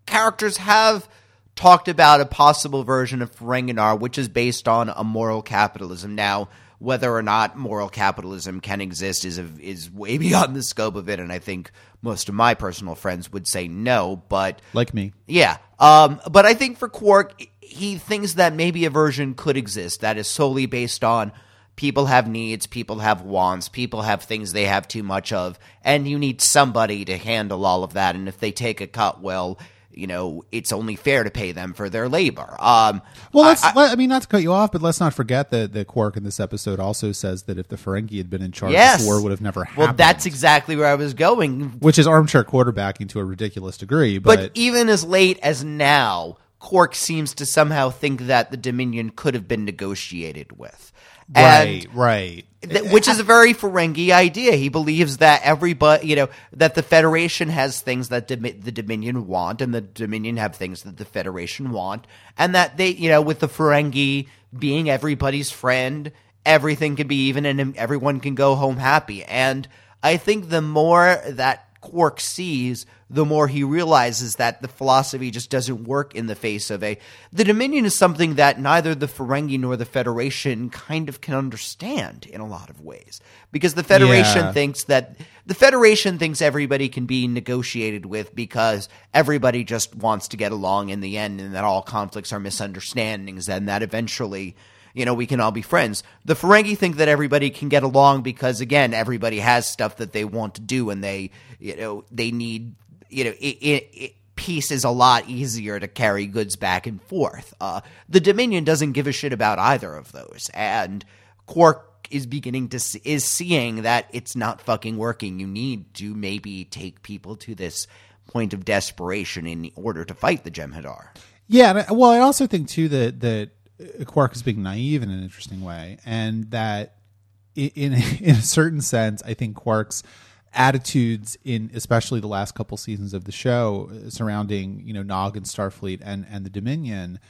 characters have talked about a possible version of Ferenginar, which is based on a moral capitalism. Now, whether or not moral capitalism can exist is a, is way beyond the scope of it, and I think most of my personal friends would say no. But like me, yeah. Um, but I think for Quark, he thinks that maybe a version could exist that is solely based on people have needs, people have wants, people have things they have too much of, and you need somebody to handle all of that. And if they take a cut, well, you know, it's only fair to pay them for their labor. Um, well, let's, I, let, I mean, not to cut you off, but let's not forget that the Quark in this episode also says that if the Ferengi had been in charge, yes. the war would have never happened. Well, that's exactly where I was going. Which is armchair quarterbacking to a ridiculous degree. But, but even as late as now, Quark seems to somehow think that the Dominion could have been negotiated with. Right, and right. Th- which is a very Ferengi idea. He believes that everybody, you know, that the Federation has things that Domi- the Dominion want, and the Dominion have things that the Federation want, and that they, you know, with the Ferengi being everybody's friend, everything can be even, and everyone can go home happy. And I think the more that Quark sees, the more he realizes that the philosophy just doesn't work in the face of a the Dominion is something that neither the Ferengi nor the Federation kind of can understand in a lot of ways, because the Federation yeah. thinks that the Federation thinks everybody can be negotiated with because everybody just wants to get along in the end, and that all conflicts are misunderstandings, and that eventually, you know, we can all be friends. The Ferengi think that everybody can get along because, again, everybody has stuff that they want to do, and they, you know, they need, you know, it, it, it, peace is a lot easier to carry goods back and forth. Uh, the Dominion doesn't give a shit about either of those, and Quark is beginning to see, is seeing that it's not fucking working. You need to maybe take people to this point of desperation in order to fight the Jem'Hadar. Yeah, well, I also think too that that. Quark is being naive in an interesting way, and that in in a certain sense, I think Quark's attitudes in especially the last couple seasons of the show surrounding, you know, Nog and Starfleet and, and the Dominion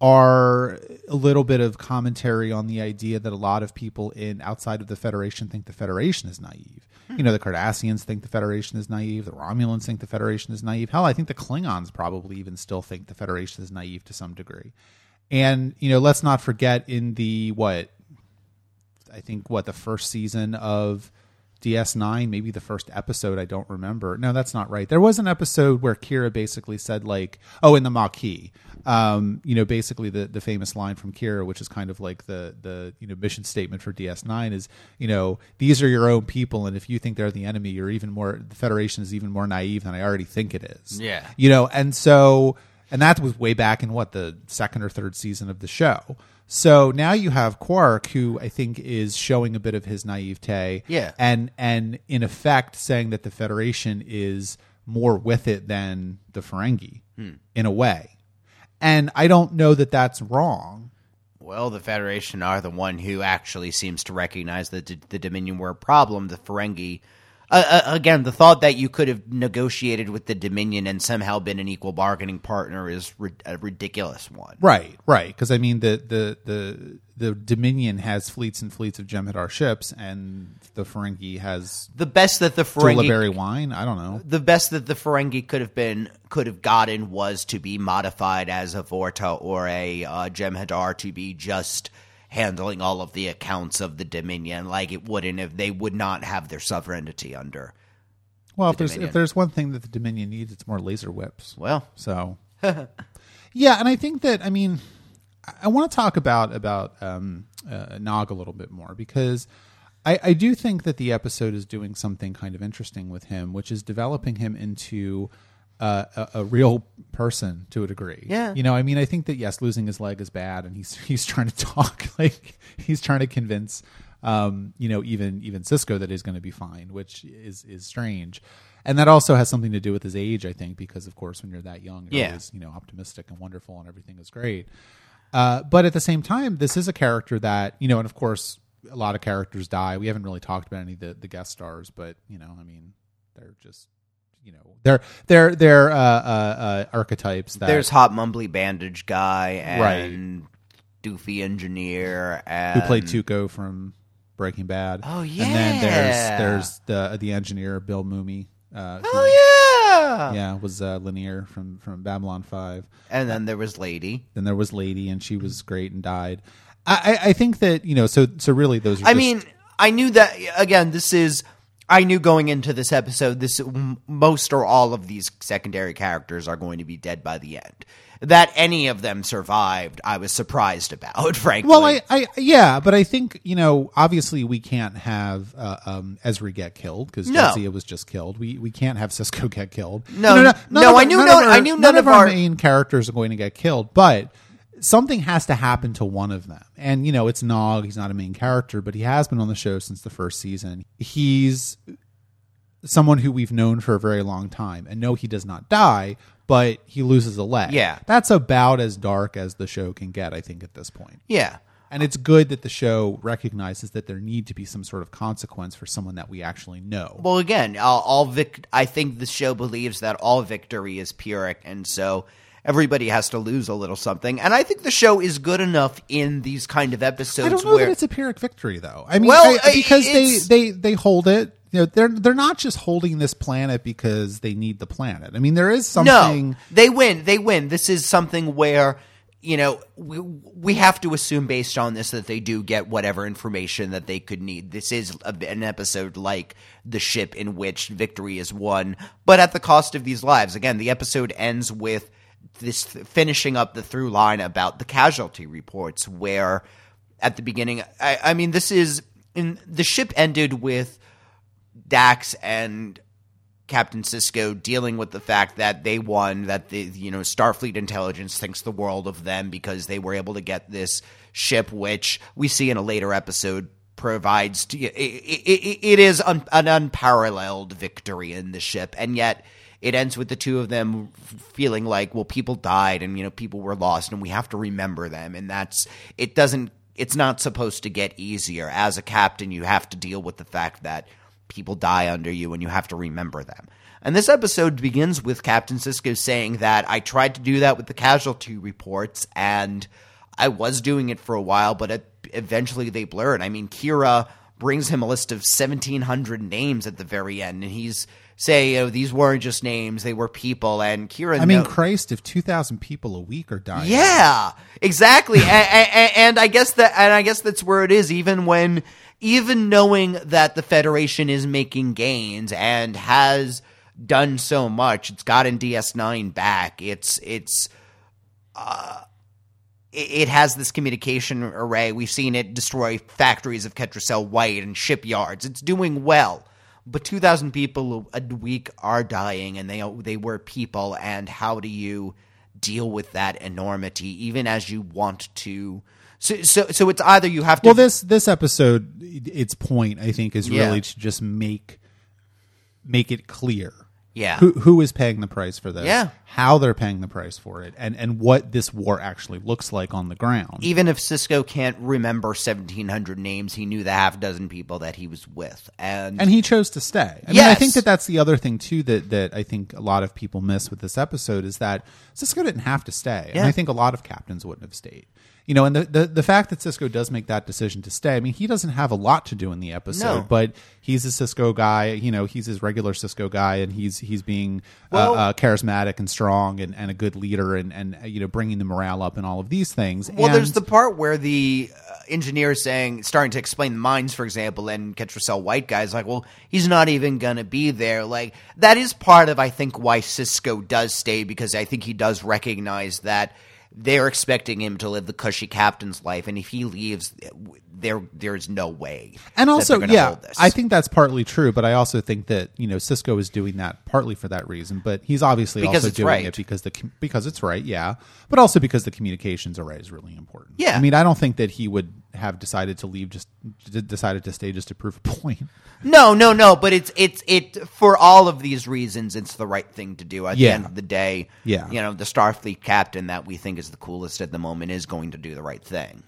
are a little bit of commentary on the idea that a lot of people in outside of the Federation think the Federation is naive. You know, the Cardassians think the Federation is naive. The Romulans think the Federation is naive. Hell, I think the Klingons probably even still think the Federation is naive to some degree. And, you know, let's not forget in the, what, I think, what, the first season of D S nine, maybe the first episode, I don't remember. No, that's not right. There was an episode where Kira basically said, like, oh, in the Maquis, um, you know, basically the, the famous line from Kira, which is kind of like the, the, you know, mission statement for D S nine is, you know, these are your own people, and if you think they're the enemy, you're even more, the Federation is even more naive than I already think it is. Yeah. You know, and so... And that was way back in, what, the second or third season of the show. So now you have Quark, who I think is showing a bit of his naivete. Yeah. And, and in effect, saying that the Federation is more with it than the Ferengi, hmm. in a way. And I don't know that that's wrong. Well, the Federation are the one who actually seems to recognize that the Dominion were a problem. The Ferengi... Uh, again, the thought that you could have negotiated with the Dominion and somehow been an equal bargaining partner is ri- a ridiculous one. Right, right. Because I mean, the, the the the Dominion has fleets and fleets of Jem'Hadar ships, and the Ferengi has the best that the Ferengi Berry wine. I don't know. The best that the Ferengi could have been could have gotten was to be modified as a Vorta or a uh, Jem'Hadar to be just handling all of the accounts of the Dominion, like it wouldn't if they would not have their sovereignty under. Well, if there's, if there's one thing that the Dominion needs, it's more laser whips. Well, so yeah, and I think that I mean, I, I want to talk about about um, uh, Nog a little bit more because I, I do think that the episode is doing something kind of interesting with him, which is developing him into Uh, a, a real person to a degree. Yeah. You know, I mean, I think that, yes, losing his leg is bad and he's, he's trying to talk like he's trying to convince, um, you know, even, even Sisko that he's going to be fine, which is, is strange. And that also has something to do with his age, I think, because of course, when you're that young, you're yeah. always, you know, optimistic and wonderful and everything is great. Uh, but at the same time, this is a character that, you know, and of course a lot of characters die. We haven't really talked about any of the, the guest stars, but you know, I mean, they're just, you know, they're they're they're uh, uh, uh, archetypes. That... There's hot mumbly bandage guy and right. doofy engineer and... who played Tuco from Breaking Bad. Oh yeah, and then there's there's the the engineer Bill Mumy. Uh, oh who, yeah, yeah was uh, Lanier from from Babylon five. And then there was Lady. Then there was Lady, and she was great and died. I I, I think that you know so so really those. Are I just... mean, I knew that again. This is. I knew going into this episode, this most or all of these secondary characters are going to be dead by the end. That any of them survived, I was surprised about, frankly. Well, I, I yeah, but I think, you know, obviously we can't have uh, um, Ezri get killed because no. Jadzia was just killed. We we can't have Sisko get killed. No, no, no. no, no, no I knew none. No, of our, I knew none, none of, of our, our main characters are going to get killed, but something has to happen to one of them. And, you know, it's Nog. He's not a main character, but he has been on the show since the first season. He's someone who we've known for a very long time. And no, he does not die, but he loses a leg. Yeah. That's about as dark as the show can get, I think, at this point. Yeah. And it's good that the show recognizes that there need to be some sort of consequence for someone that we actually know. Well, again, all, all vic- I think the show believes that all victory is Pyrrhic, and so... everybody has to lose a little something. And I think the show is good enough in these kind of episodes. I don't know where... that it's a Pyrrhic victory, though. I mean, well, I, because they, they, they hold it. You know, they're they're not just holding this planet because they need the planet. I mean, there is something. No, they win. They win. This is something where, you know, we, we have to assume based on this that they do get whatever information that they could need. This is a, an episode like The Ship in which victory is won, but at the cost of these lives. Again, the episode ends with this finishing up the through line about the casualty reports where at the beginning, I, I mean, this is in the ship ended with Dax and Captain Sisko dealing with the fact that they won, that the, you know, Starfleet intelligence thinks the world of them because they were able to get this ship, which we see in a later episode provides to it, it, it is un, an unparalleled victory in the ship. And yet, it ends with the two of them feeling like, well, people died and, you know, people were lost and we have to remember them. And that's – it doesn't – it's not supposed to get easier. As a captain, you have to deal with the fact that people die under you and you have to remember them. And this episode begins with Captain Sisko saying that I tried to do that with the casualty reports and I was doing it for a while, but it, eventually they blurred. I mean, Kira brings him a list of seventeen hundred names at the very end and he's – say, oh, these weren't just names, they were people, and Kira... I mean, knows. Christ, if two thousand people a week are dying... Yeah, exactly, and, and, and I guess that, and I guess that's where it is, even when, even knowing that the Federation is making gains and has done so much, it's gotten D S nine back, it's, it's, uh... it has this communication array, we've seen it destroy factories of Ketracel White and shipyards, it's doing well. But two thousand people a week are dying, and they they were people, and how do you deal with that enormity, even as you want to? So so, so it's either you have to... Well, this, this episode, its point, I think, is really yeah. to just make make it clear Yeah. Who who is paying the price for this? Yeah. How they're paying the price for it, and and what this war actually looks like on the ground. Even if Sisko can't remember seventeen hundred names, he knew the half dozen people that he was with. And and he chose to stay. I yes. mean, I think that that's the other thing, too, that, that I think a lot of people miss with this episode is that Sisko didn't have to stay. Yeah. And I think a lot of captains wouldn't have stayed. You know, and the, the, the fact that Sisko does make that decision to stay, I mean, he doesn't have a lot to do in the episode, no. but he's a Sisko guy, you know, he's his regular Sisko guy, and he's he's being well, uh, uh, charismatic and strong and, and a good leader and, and, you know, bringing the morale up and all of these things. Well, and there's the part where the uh, engineer is saying, starting to explain the mines, for example, and Ketracel White guy's like, well, he's not even going to be there. Like, that is part of, I think, why Sisko does stay, because I think he does recognize that they're expecting him to live the cushy captain's life, and if he leaves, there there's no way. And also, yeah, I think that's partly true, but I also think that, you know, Sisko is doing that partly for that reason, but he's obviously because also doing right. it because the because it's right, yeah, but also because the communications are right is really important. Yeah, I mean, I don't think that he would have decided to leave just decided to stay just to prove a point. No, no, no, but it's it's it for all of these reasons, it's the right thing to do at yeah. the end of the day. Yeah, you know, the Starfleet captain that we think is the coolest at the moment is going to do the right thing.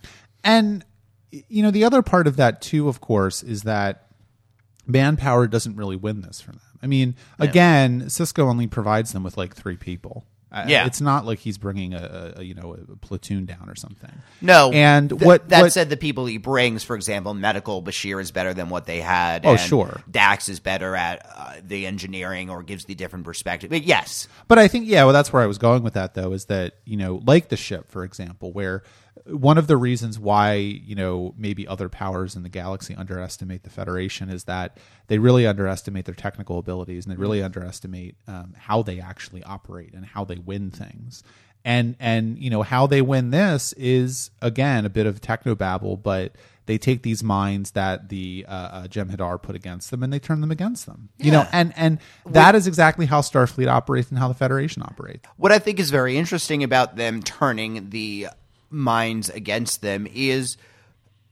And, you know, the other part of that, too, of course, is that manpower doesn't really win this for them. I mean, no. again, Sisko only provides them with like three people. Yeah. It's not like he's bringing a, a you know a platoon down or something. No. And th- what that what, said, the people he brings, for example, medical Bashir is better than what they had. Oh, and sure. Dax is better at uh, the engineering or gives the different perspective. But yes. But I think yeah, well, that's where I was going with that though, is that, you know, like the ship, for example, where one of the reasons why, you know, maybe other powers in the galaxy underestimate the Federation is that they really underestimate their technical abilities and they really underestimate um, how they actually operate and how they win things. And, and you know, how they win this is, again, a bit of technobabble, but they take these mines that the uh, uh, Jem'Hadar put against them and they turn them against them. Yeah. You know, and, and that what, is exactly how Starfleet operates and how the Federation operates. What I think is very interesting about them turning the minds against them is,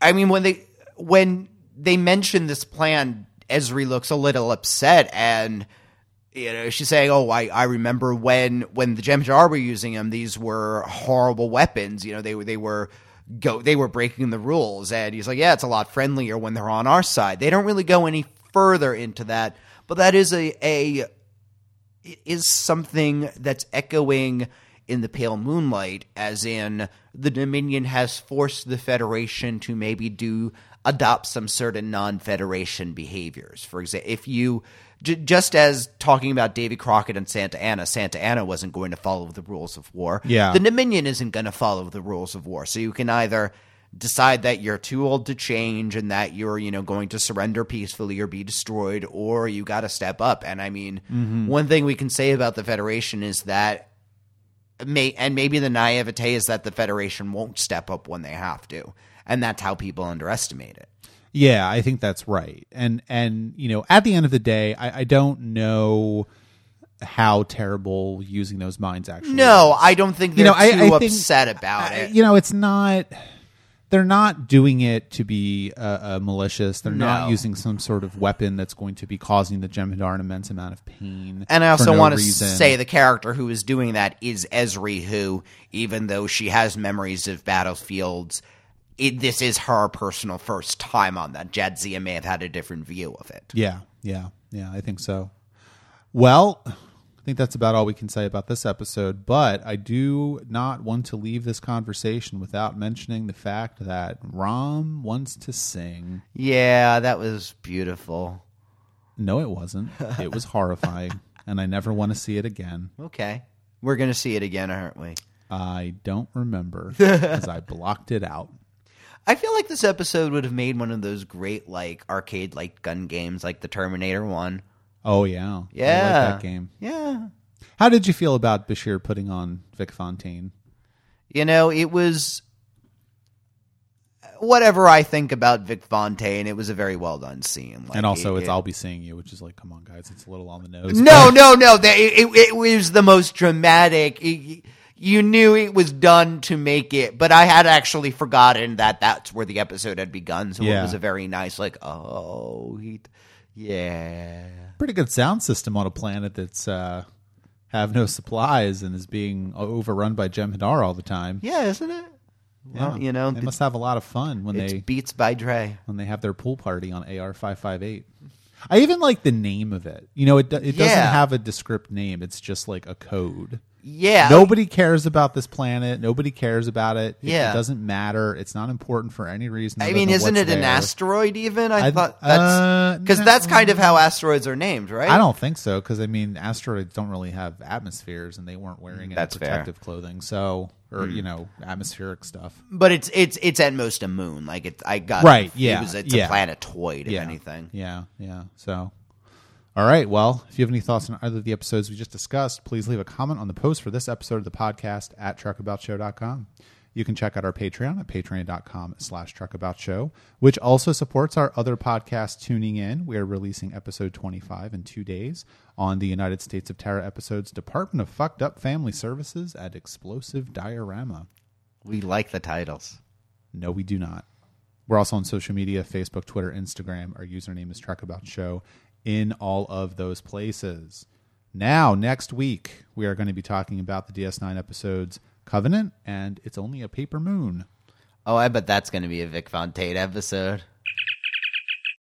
I mean, when they when they mention this plan, Ezri looks a little upset, and, you know, she's saying, oh, I, I remember when when the Jem'Hadar were using them, these were horrible weapons, you know, they were they were go they were breaking the rules. And he's like, yeah, it's a lot friendlier when they're on our side. They don't really go any further into that, but that is a a is something that's echoing in the pale moonlight, as in the Dominion has forced the Federation to maybe do adopt some certain non-Federation behaviors. For example, if you j- just as talking about Davy Crockett and Santa Anna, Santa Anna wasn't going to follow the rules of war. Yeah. The Dominion isn't going to follow the rules of war. So you can either decide that you're too old to change and that you're, you know, going to surrender peacefully or be destroyed, or you got to step up. And I mean, mm-hmm. one thing we can say about the Federation is that May, and maybe the naivete is that the Federation won't step up when they have to, and that's how people underestimate it. Yeah, I think that's right. And, and you know, at the end of the day, I, I don't know how terrible using those mines actually No, is. I don't think they're you know, too I, I upset think, about I, it. You know, it's not – they're not doing it to be uh, uh, malicious. They're no. not using some sort of weapon that's going to be causing the Jem'Hadar an immense amount of pain. And I also no want to reason. say the character who is doing that is Ezri, who, even though she has memories of battlefields, it, this is her personal first time on that. Jadzia may have had a different view of it. Yeah, yeah, yeah, I think so. Well, I think that's about all we can say about this episode, but I do not want to leave this conversation without mentioning the fact that Rom wants to sing. Yeah, that was beautiful. No, it wasn't. It was horrifying, and I never want to see it again. Okay. We're going to see it again, aren't we? I don't remember, because I blocked it out. I feel like this episode would have made one of those great, like, arcade-like gun games, like the Terminator one. Oh, yeah. Yeah. I like that game. Yeah. How did you feel about Bashir putting on Vic Fontaine? You know, it was... Whatever I think about Vic Fontaine, it was a very well done scene. Like, and also, it, it's it, I'll Be Seeing You, which is like, come on, guys, it's a little on the nose. No, but... no, no. They, it, it was the most dramatic... It, you knew it was done to make it, but I had actually forgotten that that's where the episode had begun, so yeah. It was a very nice, like, oh... he. Yeah. Pretty good sound system on a planet that's uh, have no supplies and is being overrun by Jem'Hadar all the time. Yeah, isn't it? Well, yeah. You know, they must have a lot of fun when it's they beats by Dre when they have their pool party on A R five fifty-eight. I even like the name of it. You know, it it yeah. doesn't have a descript name. It's just like a code. Yeah. Nobody cares about this planet. Nobody cares about it. Yeah. It, it doesn't matter. It's not important for any reason. I mean, isn't it there. an asteroid even? I, I thought that's because uh, no. that's kind of how asteroids are named, right? I don't think so. Because I mean, asteroids don't really have atmospheres, and they weren't wearing mm, any protective fair. clothing, so or mm. you know, atmospheric stuff. But it's it's it's at most a moon. Like it, I got right. It, yeah. It was, it's yeah. a planetoid, if yeah. anything. Yeah. Yeah. So. All right, well, if you have any thoughts on either of the episodes we just discussed, please leave a comment on the post for this episode of the podcast at truckaboutshow dot com. You can check out our Patreon at patreon dot com slash truckaboutshow, which also supports our other podcast, Tuning In. We are releasing episode twenty-five in two days on the United States of Terra episodes Department of Fucked Up Family Services at Explosive Diorama. We like the titles. No, we do not. We're also on social media, Facebook, Twitter, Instagram. Our username is truckaboutshow. In all of those places. Now, next week, we are going to be talking about the D S nine episodes Covenant and It's Only a Paper Moon. Oh, I bet that's going to be a Vic Fontaine episode.